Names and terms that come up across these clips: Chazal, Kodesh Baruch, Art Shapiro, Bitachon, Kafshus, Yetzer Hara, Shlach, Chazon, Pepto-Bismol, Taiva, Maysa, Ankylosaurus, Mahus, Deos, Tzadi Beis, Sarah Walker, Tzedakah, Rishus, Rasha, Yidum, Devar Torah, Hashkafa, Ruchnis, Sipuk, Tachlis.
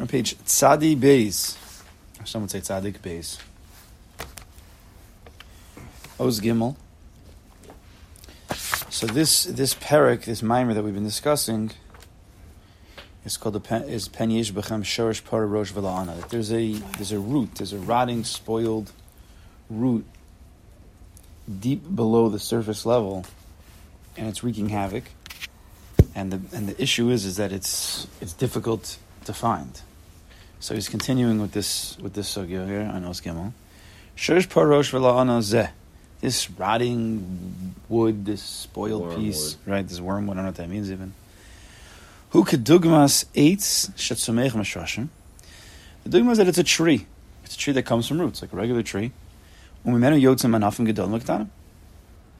On page Tzadi Beis. Some would say Tzadik Beis. Oz Gimel. So this parak, this mimer that we've been discussing, is called Pen Yesh Bechem Shoresh Par Rosh V'la'ana. There's a root, there's a rotting, spoiled root deep below the surface level, and it's wreaking havoc. And the issue is that it's difficult to find. So he's continuing with this sugya here on Oz Gimel. Shoresh Par Rosh V'la'ana Zeh. This rotting wood, this spoiled wormwood. Piece, right? This wormwood, I don't know what that means even. Who could dugmas eitz shetzomech mashrashim? The dugma is that it's a tree. It's a tree that comes from roots, like a regular tree. Umimenu yotzim anafim gedolim l'ketanim.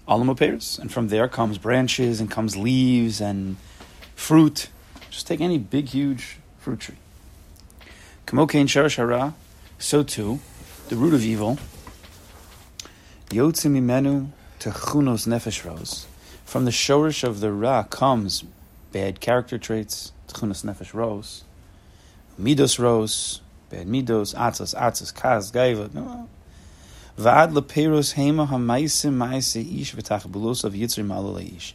Alam u'peiros. And from there comes branches and comes leaves and fruit. Just take any big, huge fruit tree. Kamo kein shoresh hara, so too, the root of evil. Yotzim imenu techunos nefesh roz. From the shoresh of the Ra comes bad character traits, techunos nefesh roz, midos roz, bad midos, atzas, kaz, gaiva, va'ad leperos hema ha'maisim maaseh ish v'tachbulos of yitzir ma'alol ish.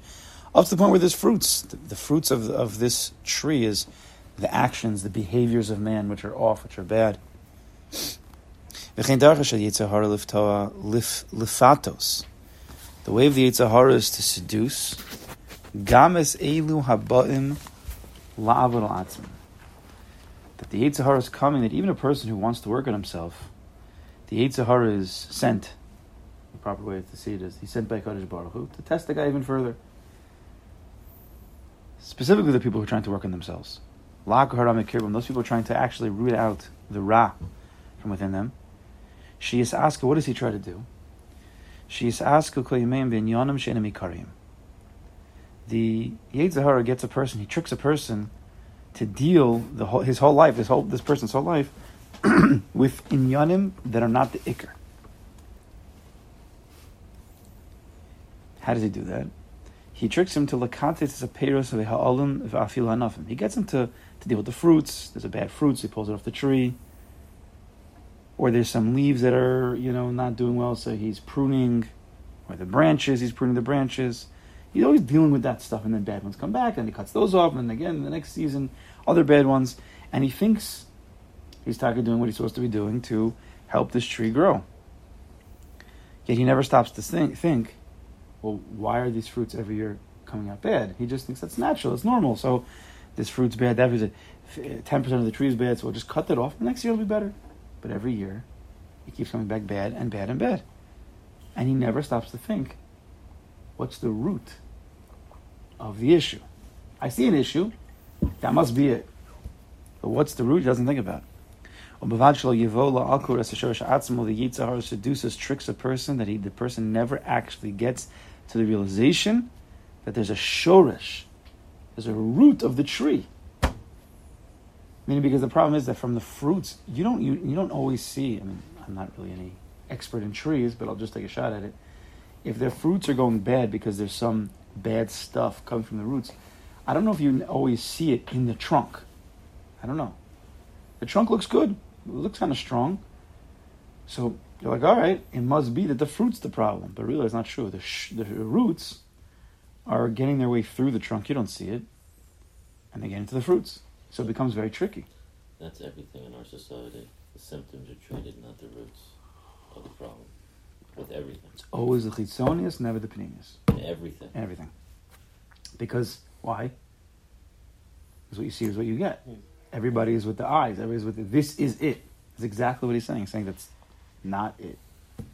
Up to the point where there's fruits. The fruits of this tree is the actions, the behaviors of man, which are off, which are bad. The way of the Yetzer Hara is to seduce. That the Yetzer Hara is coming, that even a person who wants to work on himself, the Yetzer Hara is sent. The proper way to see it is, he's sent by HaKadosh Baruch Hu to test the guy even further. Specifically the people who are trying to work on themselves. Those people are trying to actually root out the Ra from within them. She is asked, what does he try to do? She is asked, the Yetzer Hara gets a person, he tricks a person to deal this person's whole life, with Inyanim that are not the Ikar. How does he do that? He tricks him to he gets him to deal with the fruits. There's a bad fruits, he pulls it off the tree. Or there's some leaves that are, not doing well, so he's pruning, or the branches, he's pruning the branches. He's always dealing with that stuff, and then bad ones come back, and he cuts those off, and again, the next season, other bad ones. And he thinks he's doing what he's supposed to be doing to help this tree grow. Yet he never stops to think, well, why are these fruits every year coming out bad? He just thinks that's natural, it's normal. So this fruit's bad, that was it. 10% of the tree is bad, so we'll just cut that off, and next year it'll be better. But every year, it keeps coming back bad and bad and bad. And he never stops to think, what's the root of the issue? I see an issue, that must be it. But what's the root? He doesn't think about it. The Yetzer Hara seduces, tricks a person that the person never actually gets to the realization that there's a shoresh, there's a root of the tree. Meaning, because the problem is that from the fruits, you don't always see. I mean, I'm not really any expert in trees, but I'll just take a shot at it. If their fruits are going bad because there's some bad stuff coming from the roots, I don't know if you always see it in the trunk. I don't know. The trunk looks good. It looks kind of strong. So you're like, all right, it must be that the fruit's the problem. But really, it's not true. The roots are getting their way through the trunk. You don't see it. And they get into the fruits. So it becomes very tricky. That's everything in our society. The symptoms are treated, not the roots of the problem. With everything. It's always the Chitzonis, never the Panemius. Everything. Because, why? Because what you see is what you get. Everybody is with the eyes. Everybody's with this is it. That's exactly what he's saying. He's saying that's not it. And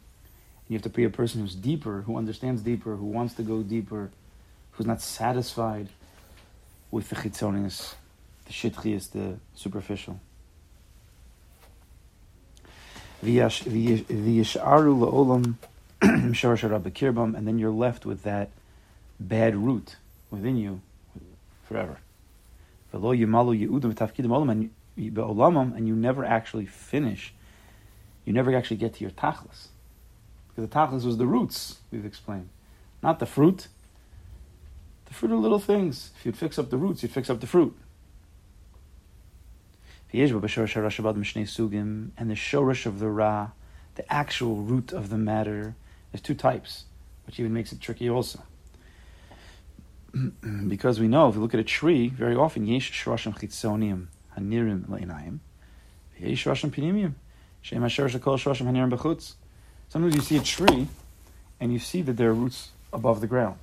you have to be a person who's deeper, who understands deeper, who wants to go deeper, who's not satisfied with the Chitzonis. The shitchi is the superficial. And then you're left with that bad root within you forever. And you never actually finish. You never actually get to your tachlis. Because the tachlis was the roots, we've explained. Not the fruit. The fruit are little things. If you'd fix up the roots, you'd fix up the fruit. And the Shoresh of the Ra, the actual root of the matter, there's two types, which even makes it tricky also. Because we know, if you look at a tree, very often, Yesh Shorosh am chitsonim hanirim leinayim, Yesh Shorosh am panemius, Shem HaShoresh HaKol Shorosh am hanirim b'chutz. Sometimes you see a tree, and you see that there are roots above the ground.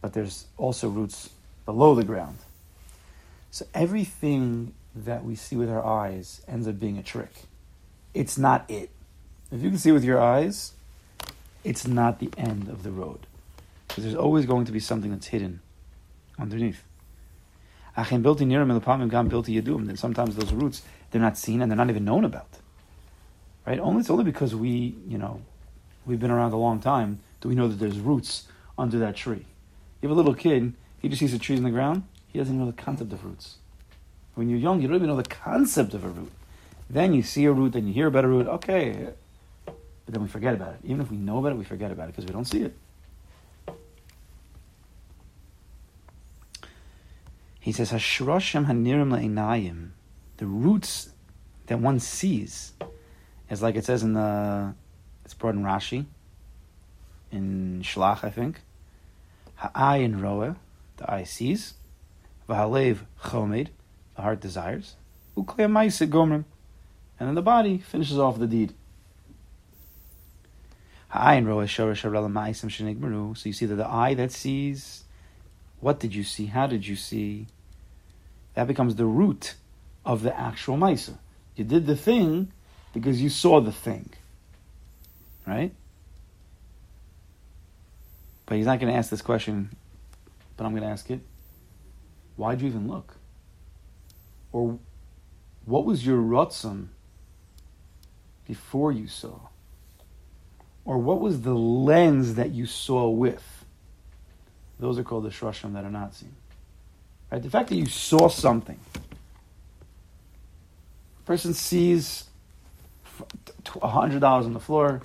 But there's also roots below the ground. So everything that we see with our eyes ends up being a trick. It's not it. If you can see with your eyes, it's not the end of the road. Because there's always going to be something that's hidden underneath. And sometimes those roots, they're not seen and they're not even known about. Right? It's only because we've been around a long time that we know that there's roots under that tree. You have a little kid, he just sees the trees in the ground, he doesn't know the concept of roots. When you're young, you don't even know the concept of a root. Then you see a root, then you hear about a root, okay. But then we forget about it. Even if we know about it, we forget about it because we don't see it. He says, Hashrosham hanirim la'inayim. The roots that one sees, as like it says in the, it's brought in Rashi, in Shlach, I think. Ha'ayin roe, the eye sees. Halev chomid, the heart desires. Maysa gomrim, and then the body finishes off the deed. Ha'ayin roe shoresh ma'isam shenigmaru. So you see that the eye that sees, what did you see? How did you see? That becomes the root of the actual Maysa. You did the thing because you saw the thing, right? But he's not going to ask this question, but I'm going to ask it. Why'd you even look? Or what was your Ratzon before you saw? Or what was the lens that you saw with? Those are called the Shrusham that are not seen. Right? The fact that you saw something. A person sees $100 on the floor,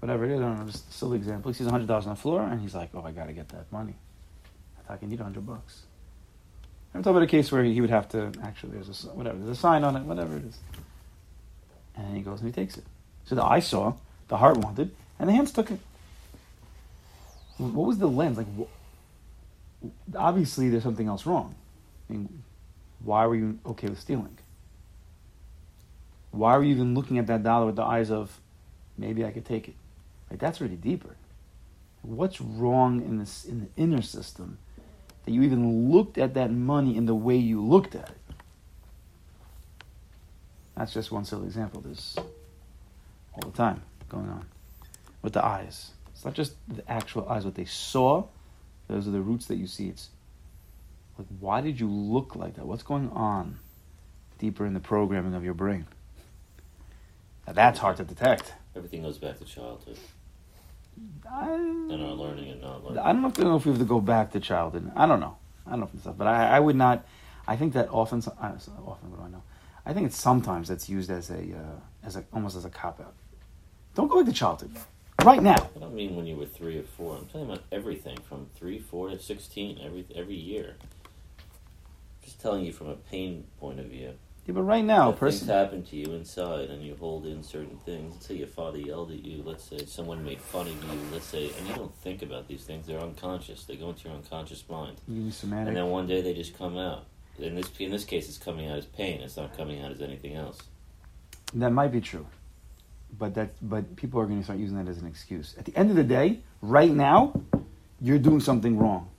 whatever it is, I don't know, just a silly example. He sees $100 on the floor and he's like, oh, I got to get that money. I thought I need $100. I'm talking about a case where he would have to, actually, there's a sign on it, whatever it is. And he goes and he takes it. So the eye saw, the heart wanted, and the hands took it. What was the lens? Obviously, there's something else wrong. I mean, why were you okay with stealing? Why were you even looking at that dollar with the eyes of, maybe I could take it? Like, that's really deeper. What's wrong in the inner system? That you even looked at that money in the way you looked at it. That's just one silly example. There's all the time going on with the eyes. It's not just the actual eyes, what they saw. Those are the roots that you see. It's like, why did you look like that? What's going on deeper in the programming of your brain? Now that's hard to detect. Everything goes back to childhood. Learning. I don't know if we have to go back to childhood. I don't know. But I would not. I think that often, what do I know? I think it's sometimes that's used as a cop out. Don't go back to childhood. Right now. I don't mean when you were 3 or 4. I'm talking about everything from 3, 4 to 16. Every year. I'm just telling you from a pain point of view. Yeah, but right now, things happen to you inside, and you hold in certain things. Let's say your father yelled at you. Let's say someone made fun of you. Let's say, and you don't think about these things. They're unconscious. They go into your unconscious mind. You somatic. And then one day they just come out. In this case, it's coming out as pain. It's not coming out as anything else. That might be true, but people are going to start using that as an excuse. At the end of the day, right now, you're doing something wrong,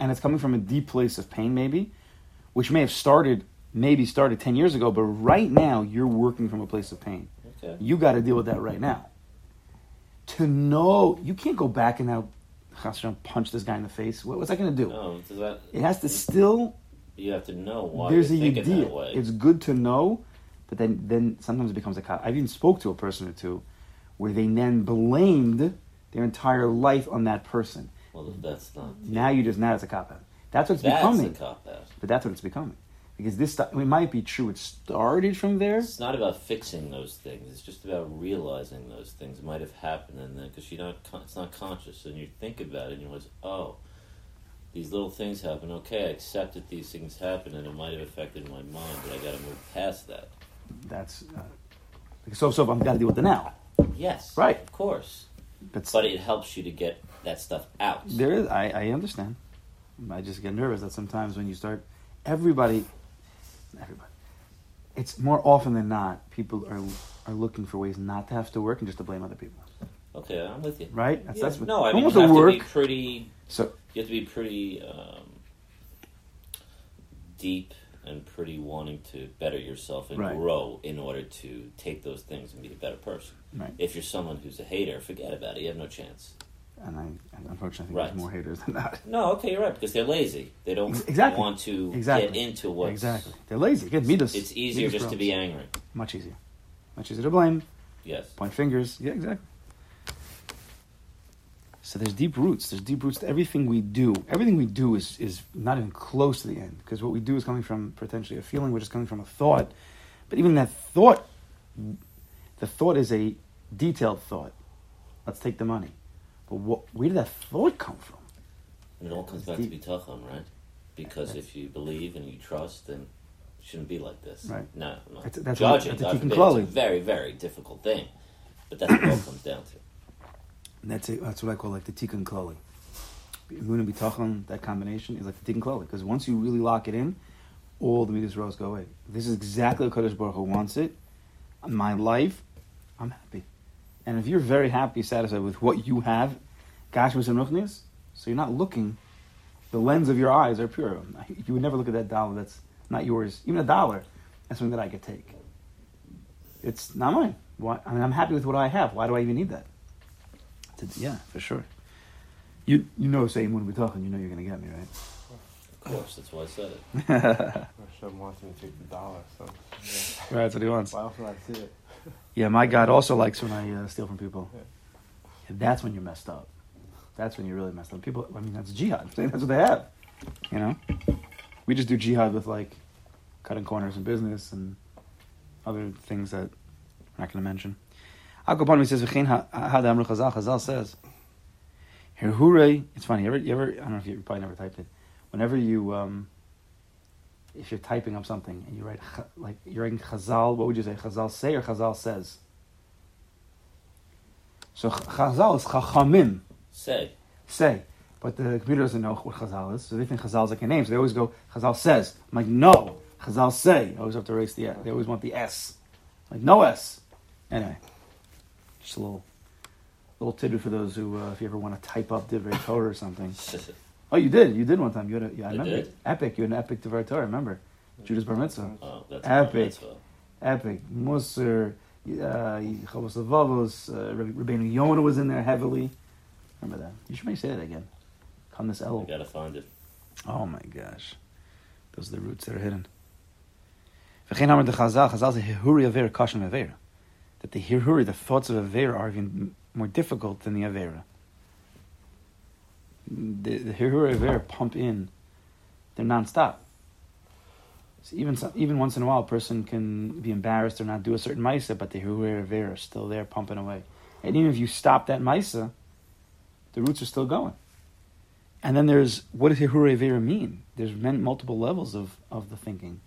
and it's coming from a deep place of pain, maybe, which may have started 10 years ago, but right now you're working from a place of pain. Okay. You got to deal with that right now. To know, you can't go back and now punch this guy in the face. What's that going to do? No, it has to still... You have to know why there's you're thinking idea. That way. It's good to know, but then sometimes it becomes a... I've even spoke to a person or two where they then blamed their entire life on that person. Well, that's not... Now you just... Now it's a cop-out. That's what it's becoming. That's a cop-out. But that's what it's becoming. Because this stuff, it might be true, it started from there. It's not about fixing those things. It's just about realizing those things might have happened, and then because it's not conscious, and you think about it, and you realize, oh, these little things happen. Okay, I accept that these things happen, and it might have affected my mind, but I got to move past that. That's so. I'm got to deal with it now. Yes, right, of course. But it helps you to get that stuff out. There is. I understand. I just get nervous that sometimes when you start, everybody. It's more often than not, people are looking for ways not to have to work and just to blame other people. Okay, I'm with you. Right? That's what, no, I mean, you have to be pretty deep and pretty wanting to better yourself and grow in order to take those things and be a better person. Right. If you're someone who's a hater, forget about it. You have no chance. And I unfortunately think there's more haters than that. No, okay, you're right, because they're lazy. They don't want to get into what's... Exactly. They're lazy. Again, it's easier just to be angry. Much easier. Much easier to blame. Yes. Point fingers. Yeah, exactly. So there's deep roots. There's deep roots to everything we do. Everything we do is not even close to the end, because what we do is coming from potentially a feeling, which is coming from a thought. But even that thought, the thought is a detailed thought. Let's take the money. But where did that thought come from? And it all comes back to bitachon, right? Because if you believe and you trust, then it shouldn't be like this. Right. No, I'm not judging. It's a very, very difficult thing. But that's what it all comes down to. And that's what I call like the Tikkun Klali. Emun and bitachon, that combination, is like the Tikkun Klali. Because once you really lock it in, all the midas rows go away. This is exactly what Kodesh Baruch Hu wants it. In my life, I'm happy. And if you're very happy, satisfied with what you have, so you're not looking, the lens of your eyes are pure. You would never look at that dollar that's not yours. Even a dollar, that's something that I could take. It's not mine. I'm happy with what I have. Why do I even need that? Yeah, for sure. You know, say, when we talking, you know you're going to get me, right? Of course, that's why I said it. Hashem wants me to take the dollar, so... Yeah. Right, that's what he wants. Why else would I see it? Yeah, my God also likes when I steal from people. Yeah, that's when you're messed up. That's when you're really messed up. People, I mean, that's jihad. That's what they have. You know? We just do jihad with, like, cutting corners in business and other things that I'm not going to mention. Panemius says, Chazal says, Hirhurei, it's funny, I don't know if you probably never typed it. Whenever you, if you're typing up something and you write, like, you're writing Chazal, what would you say? Chazal say or Chazal says? So Chazal is Chachamim. Say. But the computer doesn't know what Chazal is, so they think Chazal is like a name. So they always go, Chazal says. I'm like, no, Chazal say. I always have to erase the S. They always want the S. I'm like, no S. Anyway, just a little tidbit for those who, if you ever want to type up Devar Torah or something. Oh, you did. You did one time. You had I remember. Did? Epic. You had an epic Devar Torah, I remember. Judas Bar Mitzvah. Oh, that's epic. Epic. Musar, Chavos Lavavos, Rabbeinu Yonah was in there heavily. Remember that. You should maybe say that again. Come this L. You gotta find it. Oh my gosh. Those are the roots that are hidden. That the Hirhurei, the thoughts of Avera, are even more difficult than the Avera. The Hirhurei Avera pump in. They're nonstop. So even once in a while, a person can be embarrassed or not do a certain Maysa, but the Hirhurei Avera is still there pumping away. And even if you stop that Maysa, the roots are still going. And then there's, what does Hirhurei Avera mean? There's multiple levels of the thinking.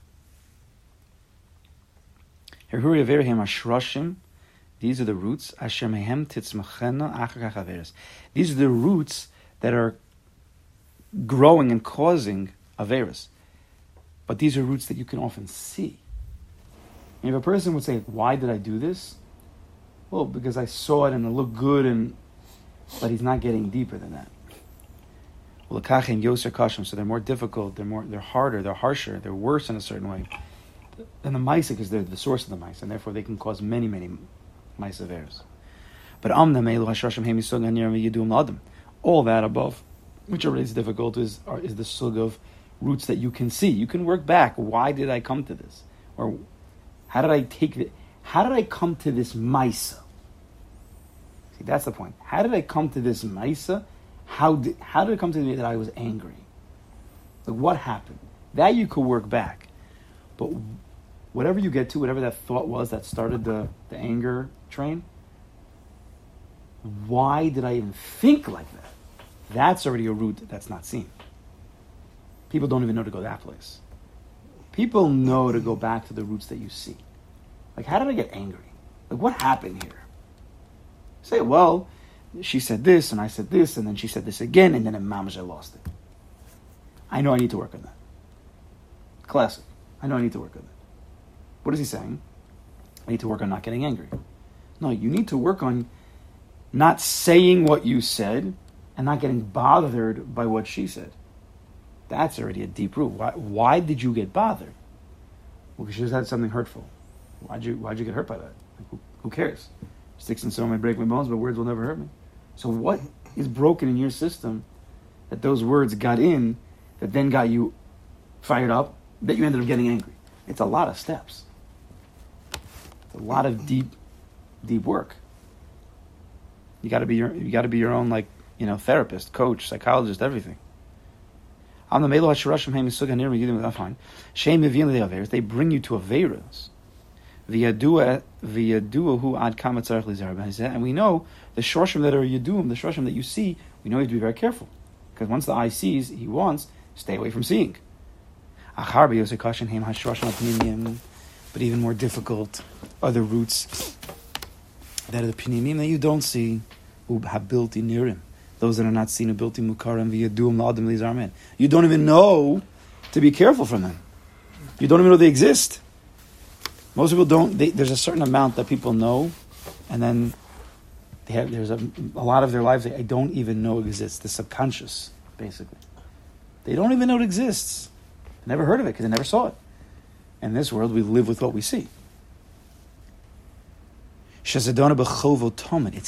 Hirhurei Avera hem ashrashim. These are the roots. Asher mehem titzmachena achar kach averas. These are the roots that are growing and causing averas. But these are roots that you can often see. And if a person would say, why did I do this? Well, because I saw it and it looked good and... But he's not getting deeper than that. So they're more difficult, they're harder, they're harsher, they're worse in a certain way. And the Maaseh, because they're the source of the Maaseh, and therefore they can cause many, many Maaseh Averas. But all that above, which already is difficult, is the sug of roots that you can see. You can work back. Why did I come to this? Or how did I come to this Maaseh? See, that's the point. How did I come to this Maysa? How did it come to me that I was angry? Like, what happened? That you could work back. But whatever you get to, whatever that thought was that started the anger train, why did I even think like that? That's already a root that's not seen. people don't even know to go that place. People know to go back to the roots that you see. Like, how did I get angry? Like, what happened here? Say, well, she said this, and I said this, and then she said this again, and then in mamash, I lost it. I know I need to work on that. Classic. I know I need to work on that. What is he saying? I need to work on not getting angry. No, you need to work on not saying what you said and not getting bothered by what she said. That's already a deep root. Why did you get bothered? Well, because she just had something hurtful. Why'd you get hurt by that? Like, who cares? Sticks and stones may break my bones, but words will never hurt me. So what is broken in your system that those words got in, that then got you fired up, that you ended up getting angry? It's a lot of steps. It's a lot of deep work. You got to be your own, like, you know, therapist, coach, psychologist, everything. They bring you to Averas. And we know the Shoroshim that are Yidum, the Shoroshim that you see, we know you have to be very careful. Because once the eye sees, he wants, stay away from seeing. But even more difficult are the roots that are the Panemius that you don't see, those that are not seen, you don't even know to be careful from them. You don't even know they exist. Most people don't. There's a certain amount that people know, and then there's a lot of their lives they don't even know exists. The subconscious, basically. They don't even know it exists. They never heard of it because they never saw it. In this world, we live with what we see. It's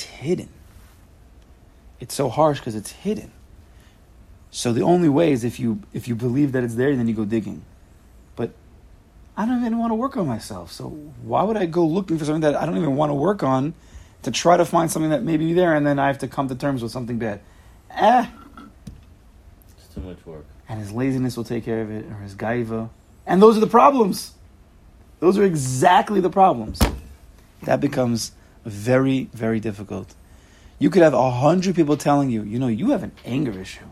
hidden. It's so harsh because it's hidden. So the only way is if you believe that it's there, and then you go digging. I don't even want to work on myself. So why would I go looking for something that I don't even want to work on to try to find something that may be there, and then I have to come to terms with something bad? It's too much work. And his laziness will take care of it, or his gaiva. And those are the problems. Those are exactly the problems. That becomes very, very difficult. You could have 100 people telling you, you know, you have an anger issue.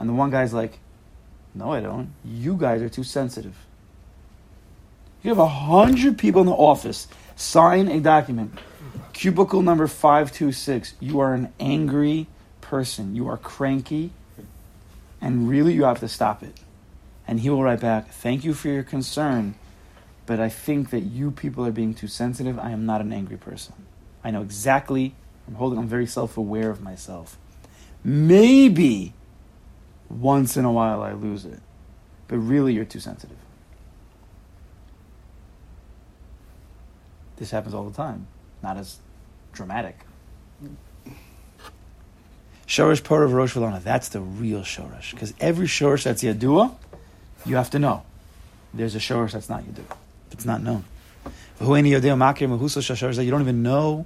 And the one guy's like, no, I don't. You guys are too sensitive. You have 100 people in the office sign a document, cubicle number 526. You are an angry person. You are cranky, and really you have to stop it. And he will write back, thank you for your concern, but I think that you people are being too sensitive. I am not an angry person. I know exactly. I'm very self-aware of myself. Maybe once in a while I lose it, but really you're too sensitive. This happens all the time. Not as dramatic. Shoresh Par Rosh V'la'ana. That's the real Shoresh. Because every Shoresh that's Yadua, you have to know. There's a Shoresh that's not Yadua. It's not known. You don't even know.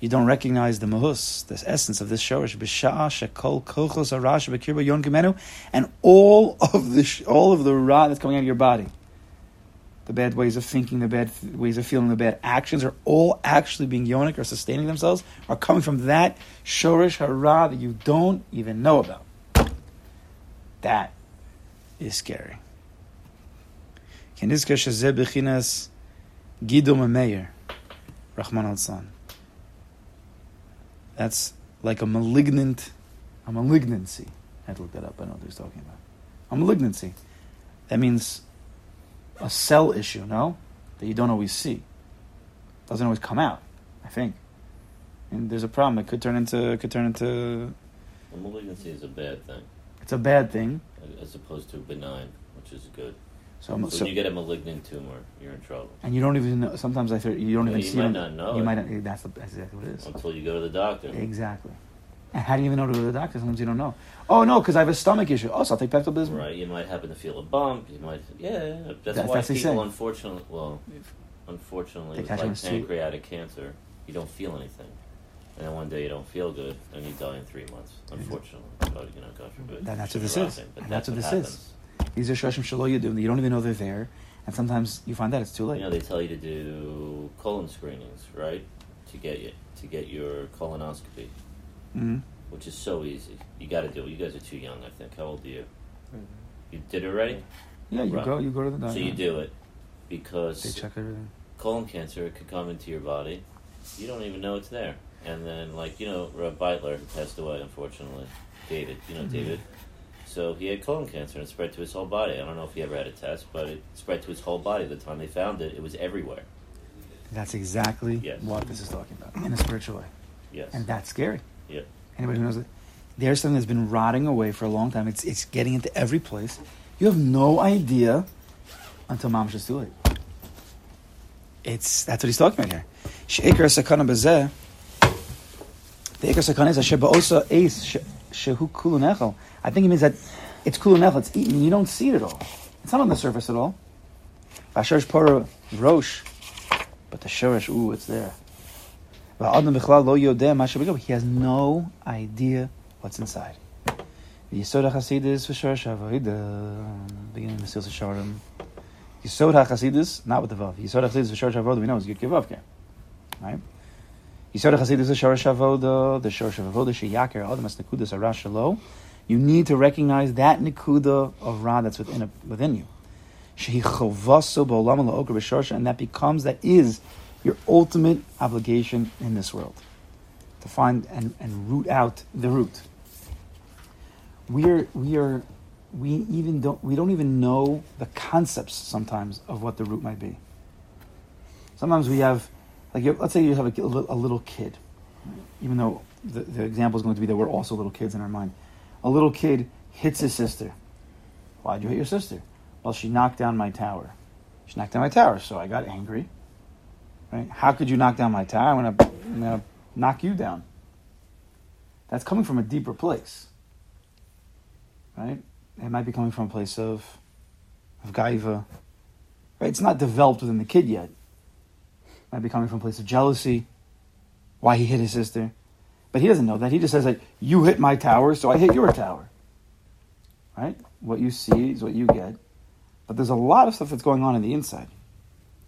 You don't recognize the Mahus, the essence of this Shoresh. And all of the Ra that's coming out of your body. The bad ways of thinking, the bad ways of feeling, the bad actions are all actually being yonic or sustaining themselves, are coming from that Shoresh Hara that you don't even know about. That is scary. That's like a malignancy. I had to look that up, I don't know what he's talking about. A malignancy. That means a cell issue, no? That you don't always see. Doesn't always come out, I think. And there's a problem. It could turn into... A malignancy is a bad thing. It's a bad thing. As opposed to benign, which is good. So when you get a malignant tumor, you're in trouble. And you don't even know. Sometimes I think you don't even see it. You might not know it. That's exactly what it is. Until you go to the doctor. Exactly. And how do you even know to go to the doctor? Sometimes you don't know. Oh, no, because I have a stomach issue. Oh, so I'll take Pepto-Bismol. Right, you might happen to feel a bump. You might... Yeah. That's why people, unfortunately... Well, unfortunately, with like pancreatic cancer, you don't feel anything. And then one day you don't feel good, and you die in 3 months, unfortunately. But, you know, God forbid. That's what this is. That's what this happens. These are Shroshim Shelo Yidum. You don't even know they're there. And sometimes you find out it's too late. You know, they tell you to do colon screenings, right? To get your colonoscopy. Mm-hmm. Which is so easy. You got to do it. You guys are too young, I think. How old are you? Mm-hmm. You did it already? Yeah, you go. You go to the doctor. So you do it because they check everything. Colon cancer could come into your body. You don't even know it's there. And then, like, you know, Reb Beitler passed away, unfortunately. David, you know, David. So he had colon cancer and it spread to his whole body. I don't know if he ever had a test, but it spread to his whole body. The time they found it, it was everywhere. That's exactly what this is talking about in a spiritual way. Yes. And that's scary. Yeah. Anybody who knows it, there's something that's been rotting away for a long time. It's getting into every place. You have no idea until mamash is too late. That's what he's talking about here. Sheikar sakana bezeh. The ikar sakana is shebaosa eis shehu kulunechel. I think he means that it's kulunechel. It's eaten. You don't see it at all. It's not on the surface at all. Shoresh Par Rosh, but the shoresh, it's there. He has no idea what's inside. Yisod HaChasidus v'Shorosh Avodah. Beginning of the Seals of Shardim. Yisod HaChasidus, not with the Vav. Yisod HaChasidus v'Shorosh Avodah, we know it's Yudke Vav, right? Yisod HaChasidus v'Shorosh Avodah, the Shorosh Avodah sheyaker Adam as Nekudas Ara Shelo. You need to recognize that Nekuda of Ra that's within you. Shehi Chovaso b'Olam La'okar v'Shorosh, and that is your ultimate obligation in this world, to find and root out the root. We don't even know the concepts sometimes of what the root might be. Sometimes we have, let's say you have a little kid, even though the example is going to be that we're also little kids in our mind. A little kid hits his sister. Why'd you hit your sister? Well, she knocked down my tower. She knocked down my tower, so I got angry. Right? How could you knock down my tower? I'm gonna knock you down. That's coming from a deeper place. Right? It might be coming from a place of Gaiva. Right? It's not developed within the kid yet. It might be coming from a place of jealousy, why he hit his sister. But he doesn't know that. He just says, you hit my tower, so I hit your tower. Right? What you see is what you get. But there's a lot of stuff that's going on in the inside.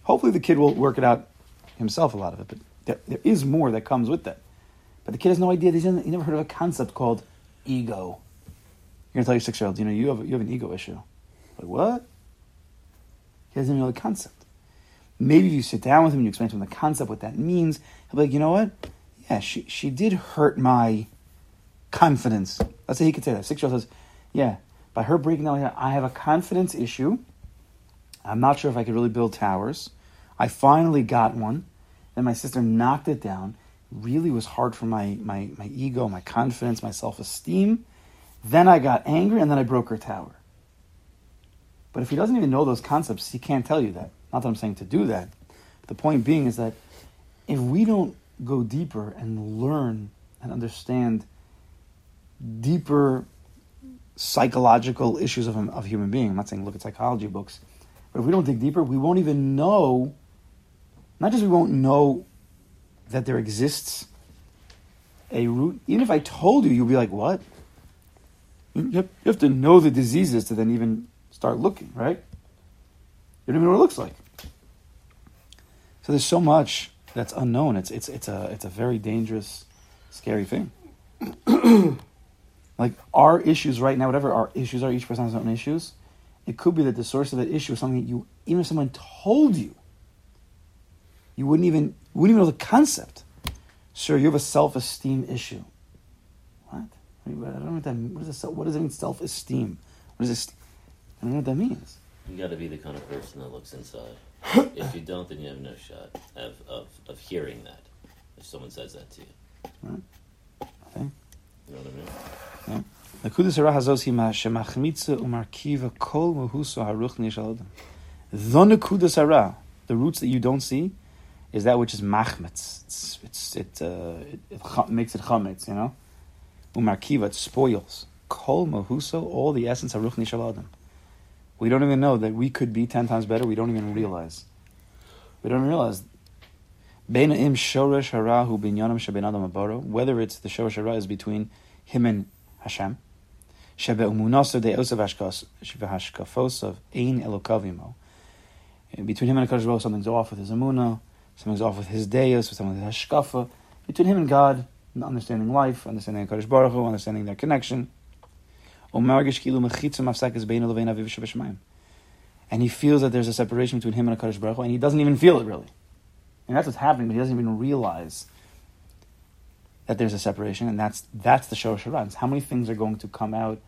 Hopefully the kid will work it out himself, a lot of it. But there is more that comes with that. But the kid has no idea. He never heard of a concept called ego. You're going to tell your 6-year-old, you have an ego issue. Like, what? He doesn't know the concept. Maybe if you sit down with him and you explain to him the concept, what that means, he'll be like, you know what? Yeah, she did hurt my confidence. Let's say he could say that. 6-year-old says, yeah, by her breaking down, I have a confidence issue. I'm not sure if I could really build towers. I finally got one. Then my sister knocked it down. Really was hard for my ego, my confidence, my self-esteem. Then I got angry, and then I broke her tower. But if he doesn't even know those concepts, he can't tell you that. Not that I'm saying to do that. The point being is that if we don't go deeper and learn and understand deeper psychological issues of human being, I'm not saying look at psychology books, but if we don't dig deeper, we won't even know, not just we won't know that there exists a root. Even if I told you, you'll be like, what? You have to know the diseases to then even start looking, right? You don't even know what it looks like. So there's so much that's unknown. It's a very dangerous, scary thing. Like our issues right now, whatever our issues are, each person has their own issues. It could be that the source of that issue is something that you, even if someone told you, you wouldn't even know the concept. Sure, you have a self-esteem issue. What? I don't know what that means. What does it mean, self-esteem? What is this? I don't know what that means. You got to be the kind of person that looks inside. If you don't, then you have no shot of hearing that. If someone says that to you, right? Okay. You know what I mean? The Nekudas Hara, the roots that you don't see, is that which is machmetz. It makes it chametz, you know. Umarkiva, it spoils. Kol mahuso, all the essence of Ruch Nishal Adam. We don't even know that we could be 10 times better. We don't even realize. Beinaim shoresh hara hu binyanam shebein adam abaro. Whether it's the shoresh hara is between him and Hashem. Shebe umunaso deosav hashkafosav ein elokavimo. Between him and Hakadosh Baruch Hu, something's off with his amuna. Something's off with his deos. Something with his hashkafa. Between him and God. Understanding life, understanding HaKadosh Baruch Hu, understanding their connection. And he feels that there's a separation between him and HaKadosh Baruch Hu, and he doesn't even feel it really. And that's what's happening, but he doesn't even realize that there's a separation, and that's the Shoresh Hara. How many things are going to come out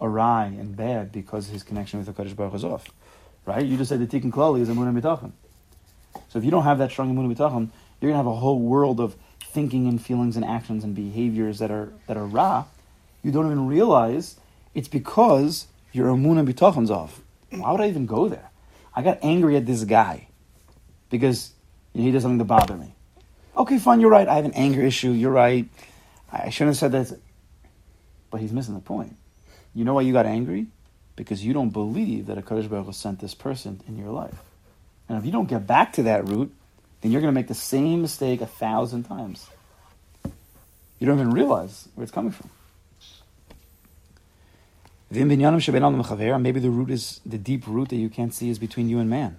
awry and bad because his connection with HaKadosh Baruch Hu is off? Right? You just said the Tikkun Klali is Emun HaMitachem. So if you don't have that strong Emun HaMitachem, you're going to have a whole world of thinking and feelings and actions and behaviors that are Ra. You don't even realize it's because your Emun HaMitachem's off. Why would I even go there? I got angry at this guy because he does something to bother me. Okay, fine, you're right. I have an anger issue. You're right. I shouldn't have said that. But he's missing the point. You know why you got angry? Because you don't believe that HaKadosh Baruch Hu sent this person in your life. And if you don't get back to that root, then you're going to make the same mistake 1,000 times. You don't even realize where it's coming from. Maybe the deep root that you can't see is between you and man.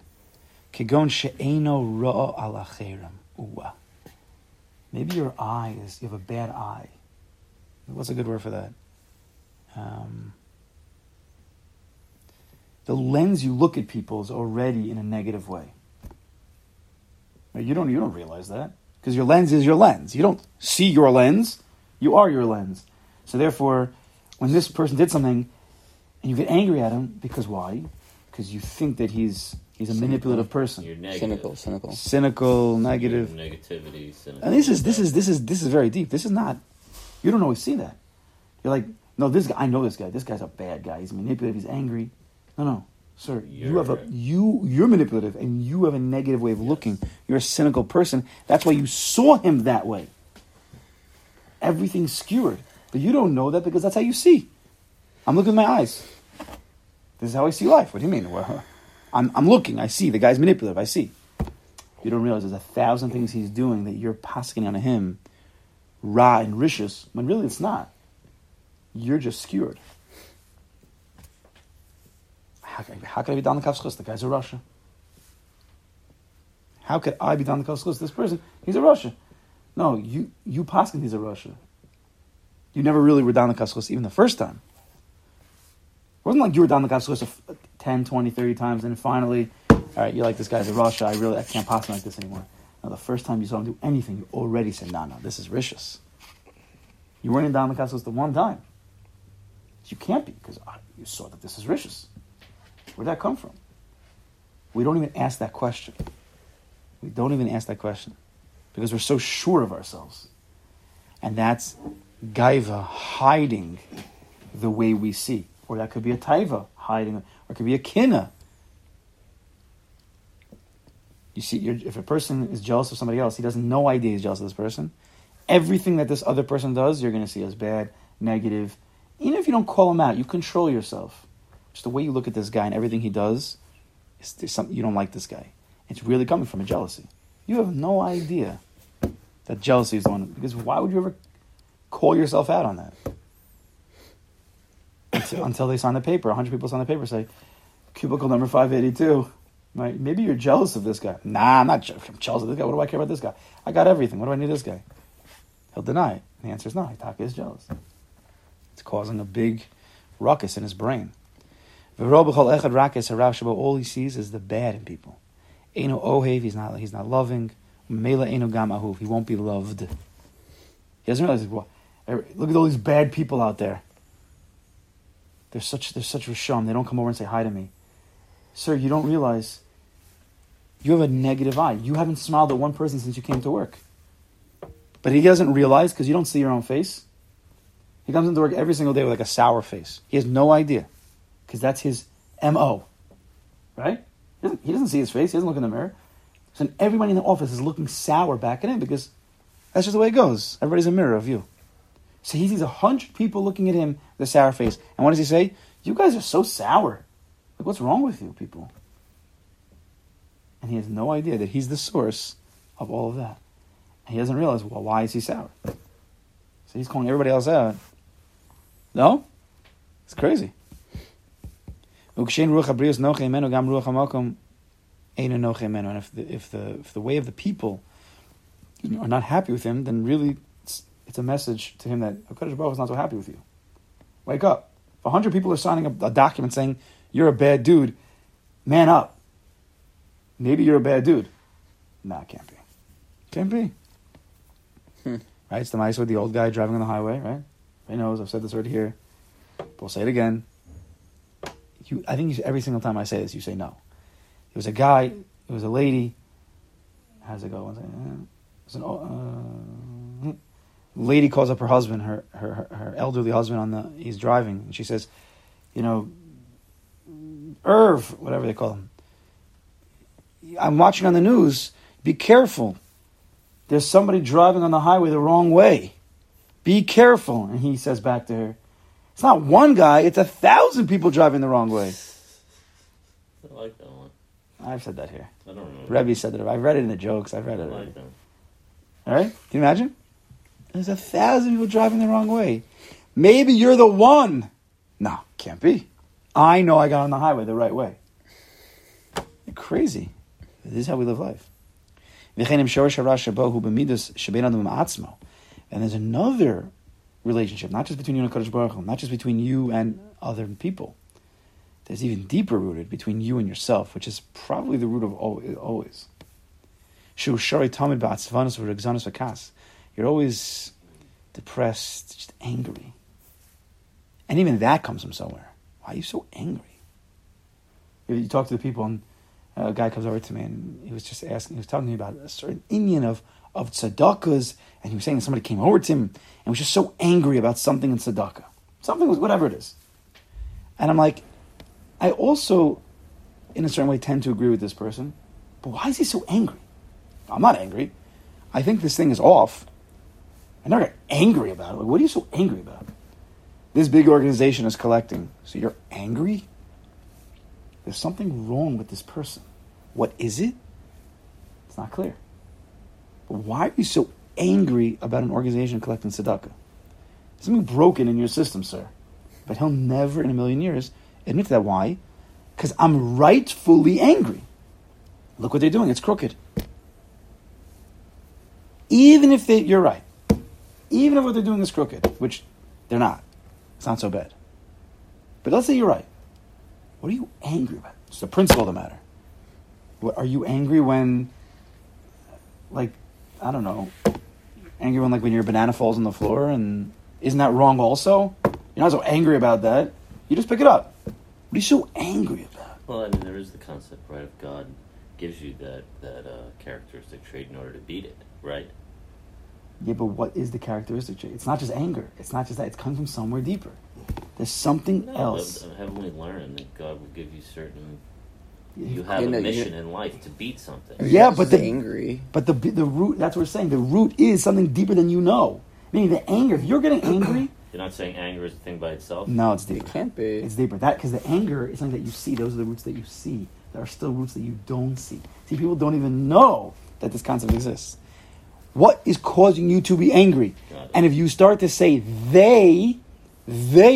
Maybe your eye is, you have a bad eye. What's a good word for that? The lens you look at people is already in a negative way. You don't realize that, because your lens is your lens. You don't see your lens. You are your lens. So therefore, when this person did something, and you get angry at him, because why? Because you think that he's a cynical, manipulative person. You're negative. Cynical, negative. Negativity, cynical. And this is very deep. This is not. You don't always see that. You're like, no, this guy. I know this guy. This guy's a bad guy. He's manipulative. He's angry. No, sir. You're manipulative, and you have a negative way of looking. You're a cynical person. That's why you saw him that way. Everything's skewered, but you don't know that because that's how you see. I'm looking with my eyes. This is how I see life. What do you mean? Well, I'm looking. I see. The guy's manipulative. I see. You don't realize there's 1,000 things he's doing that you're posking on him, Ra and Rishus, when really it's not. You're just skewered. How could I be down the Kafshus? The guy's a Rasha. How could I be down the Kafshus? This person, he's a Rasha. No, you posking he's a Rasha. You never really were down the Kafshus even the first time. It wasn't like you were down the Kafshus 10, 20, 30 times, and finally, all right, you're like, this guy's a Rasha, I can't pass him like this anymore. Now, the first time you saw him do anything, you already said, no, this is Rishus. You weren't in down the Kafshus the one time. You can't be, because you saw that this is Rishus. Where'd that come from? We don't even ask that question. Because we're so sure of ourselves. And that's Gaiva hiding the way we see. Or that could be a taiva, hiding, or it could be a kina. You see, if a person is jealous of somebody else, he has no idea he's jealous of this person. Everything that this other person does, you're going to see as bad, negative. Even if you don't call him out, you control yourself. Just the way you look at this guy and everything he does, there's something you don't like this guy. It's really coming from a jealousy. You have no idea that jealousy is the one, because why would you ever call yourself out on that? Until they sign the paper. 100 people sign the paper, say, cubicle number 582. Right? Maybe you're jealous of this guy. Nah, I'm jealous of this guy. What do I care about this guy? I got everything. What do I need this guy? He'll deny it. And the answer is no. Hitaka is jealous. It's causing a big ruckus in his brain. All he sees is the bad in people. Eino ohev, he's not loving. Mela eino gam ahuv, he won't be loved. He doesn't realize, well, look at all these bad people out there. There's such Risham. They don't come over and say hi to me. Sir, you don't realize you have a negative eye. You haven't smiled at one person since you came to work. But he doesn't realize because you don't see your own face. He comes into work every single day with like a sour face. He has no idea because that's his M.O. Right? He doesn't see his face. He doesn't look in the mirror. So everybody in the office is looking sour back at him because that's just the way it goes. Everybody's a mirror of you. So he sees 100 people looking at him with a sour face. And what does he say? You guys are so sour. Like, what's wrong with you people? And he has no idea that he's the source of all of that. And he doesn't realize, well, why is he sour? So he's calling everybody else out. No? It's crazy. And if the way of the people are not happy with him, then really... it's a message to him that HaKadosh Baruch Hu is not so happy with you. Wake up. If 100 people are signing a document saying, you're a bad dude, man up. Maybe you're a bad dude. Nah, it can't be. Can't be. Right? It's the Maysa with the old guy driving on the highway, right? Everybody knows. I've said this already here. But we'll say it again. I think every single time I say this, you say no. It was a guy. It was a lady. How's it go? It's an lady calls up her husband, her elderly husband. He's driving, and she says, "You know, Irv, whatever they call him. I'm watching on the news. Be careful. There's somebody driving on the highway the wrong way. Be careful." And he says back to her, "It's not one guy. It's 1,000 people driving the wrong way." I like that one. I've said that here. I don't remember. Rebbe said that. I've read it in the jokes. I've read it. I like that. All right? Can you imagine? There's 1,000 people driving the wrong way. Maybe you're the one. No, can't be. I know I got on the highway the right way. You're crazy. This is how we live life. And there's another relationship, not just between you and HaKadosh Baruch Hu, not just between you and other people. There's even deeper rooted between you and yourself, which is probably the root of always. You're always depressed, just angry. And even that comes from somewhere. Why are you so angry? You talk to the people, and a guy comes over to me, and he was just asking, he was telling me about a certain Inyan of tzedakahs, and he was saying that somebody came over to him and was just so angry about something in tzedakah. Something was whatever it is. And I'm like, I also, in a certain way, tend to agree with this person, but why is he so angry? I'm not angry. I think this thing is off. I never got angry about it. Like, what are you so angry about? This big organization is collecting. So you're angry? There's something wrong with this person. What is it? It's not clear. But why are you so angry about an organization collecting tzedakah? Something broken in your system, sir. But he'll never in a million years admit that. Why? Because I'm rightfully angry. Look what they're doing. It's crooked. Even if you're right. Even if what they're doing is crooked, which they're not. It's not so bad. But let's say you're right. What are you angry about? It's the principle of the matter. What, are you angry when, like, I don't know, angry when, like, when your banana falls on the floor? And isn't that wrong also? You're not so angry about that. You just pick it up. What are you so angry about? Well, I mean, there is the concept, right, of God gives you that characteristic trait in order to beat it, right? Yeah, but what is the characteristic trait? It's not just anger. It's not just that. It comes from somewhere deeper. There's something else. Haven't we learned that God will give you certain... You have a mission in life to beat something. Yeah, but the angry. But the root, that's what we're saying. The root is something deeper than you know. Meaning the anger. If you're getting angry... You're not saying anger is a thing by itself? No, it's deeper. It can't be. It's deeper. That, because the anger is something that you see. Those are the roots that you see. There are still roots that you don't see. See, people don't even know that this concept exists. What is causing you to be angry? And if you start to say, they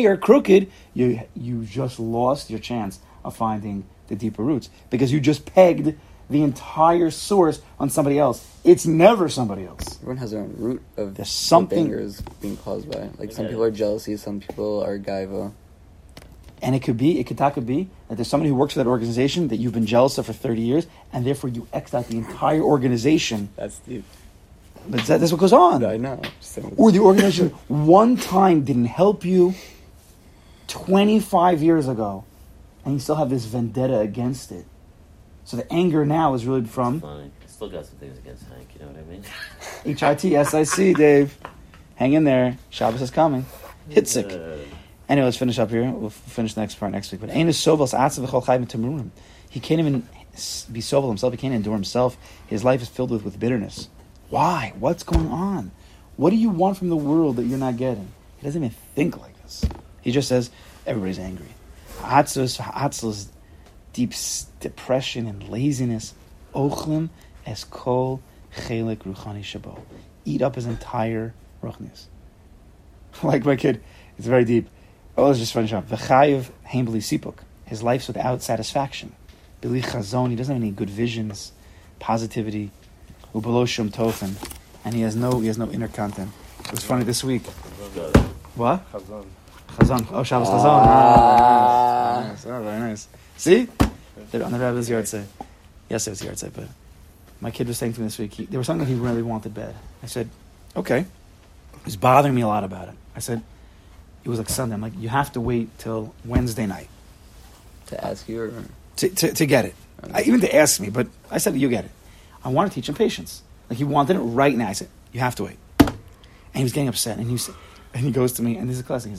are crooked, you just lost your chance of finding the deeper roots. Because you just pegged the entire source on somebody else. It's never somebody else. Everyone has their own root of something is being caused by. Like, some people are jealousy, some people are gaiva. And it could be that there's somebody who works for that organization that you've been jealous of for 30 years, and therefore you X'd out the entire organization. That's deep. But that's what goes on. I know. Or the organization one time didn't help you 25 years ago, and you still have this vendetta against it. So the anger now is really from... It's funny. I still got some things against Hank, you know what I mean? HITSIC, Dave. Hang in there. Shabbos is coming. Hitzik. Anyway, let's finish up here. We'll finish the next part next week. But he can't even be sovel himself. He can't endure himself. His life is filled with bitterness. Why? What's going on? What do you want from the world that you're not getting? He doesn't even think like this. He just says, everybody's angry. Ha'atzlus, deep depression and laziness. Ochlim es kol chelik ruchani shabo. Eat up his entire ruchnis. Like my kid, it's very deep. Oh, let's just finish up. V'chayev heimbeli sipuk. His life's without satisfaction. Bili chazon, he doesn't have any good visions, positivity. Ubaloshum tofen, and he has no inner content. It was funny this week. What? Chazon. Chazon. Oh, Shabbos Chazon. Ah, nice. Oh, very nice. See? On the Rebbe's Yartzeh. Yes, it was Yartzeh, but my kid was saying to me this week, there was something that he really wanted bad. I said, okay. It was bothering me a lot about it. I said, it was like Sunday. I'm like, you have to wait till Wednesday night. To ask you? Or... To get it. Even to ask me, but I said, you get it. I want to teach him patience. Like, he wanted it right now. I said, you have to wait. And he was getting upset. And he goes to me, and this is classic.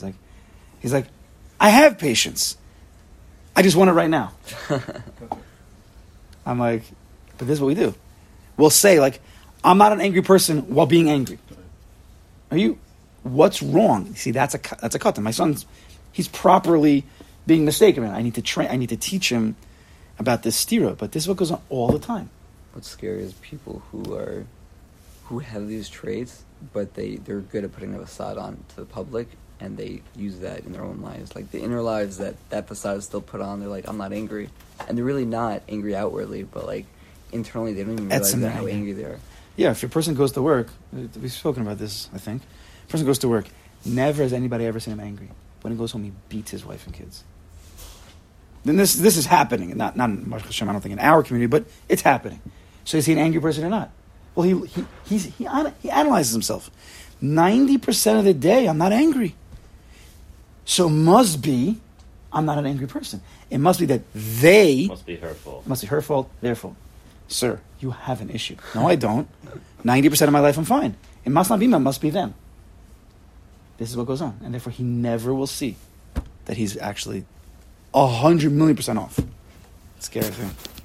He's like, I have patience. I just want it right now. I'm like, but this is what we do. We'll say, like, I'm not an angry person while being angry. Are you? What's wrong? See, that's a cut. My son's, he's properly being mistaken. I need to train. I need to teach him about this stira. But this is what goes on all the time. What's scary is people who have these traits, but they're good at putting a facade on to the public, and they use that in their own lives. Like, the inner lives that facade is still put on, they're like, I'm not angry. And they're really not angry outwardly, but, like, internally they don't even realize how angry they are. Yeah, if your person goes to work, we've spoken about this, I think. Person goes to work, never has anybody ever seen him angry. When he goes home, he beats his wife and kids. Then this is happening, not in Baruch Hashem, I don't think in our community, but it's happening. So is he an angry person or not? Well, he analyzes himself. 90% of the day, I'm not angry. So must be, I'm not an angry person. It must be that they... Must be her fault. Must be her fault, their fault. Sir, you have an issue. No, I don't. 90% of my life, I'm fine. It must not be me, it must be them. This is what goes on. And therefore, he never will see that he's actually 100 million % off. It's a scary thing.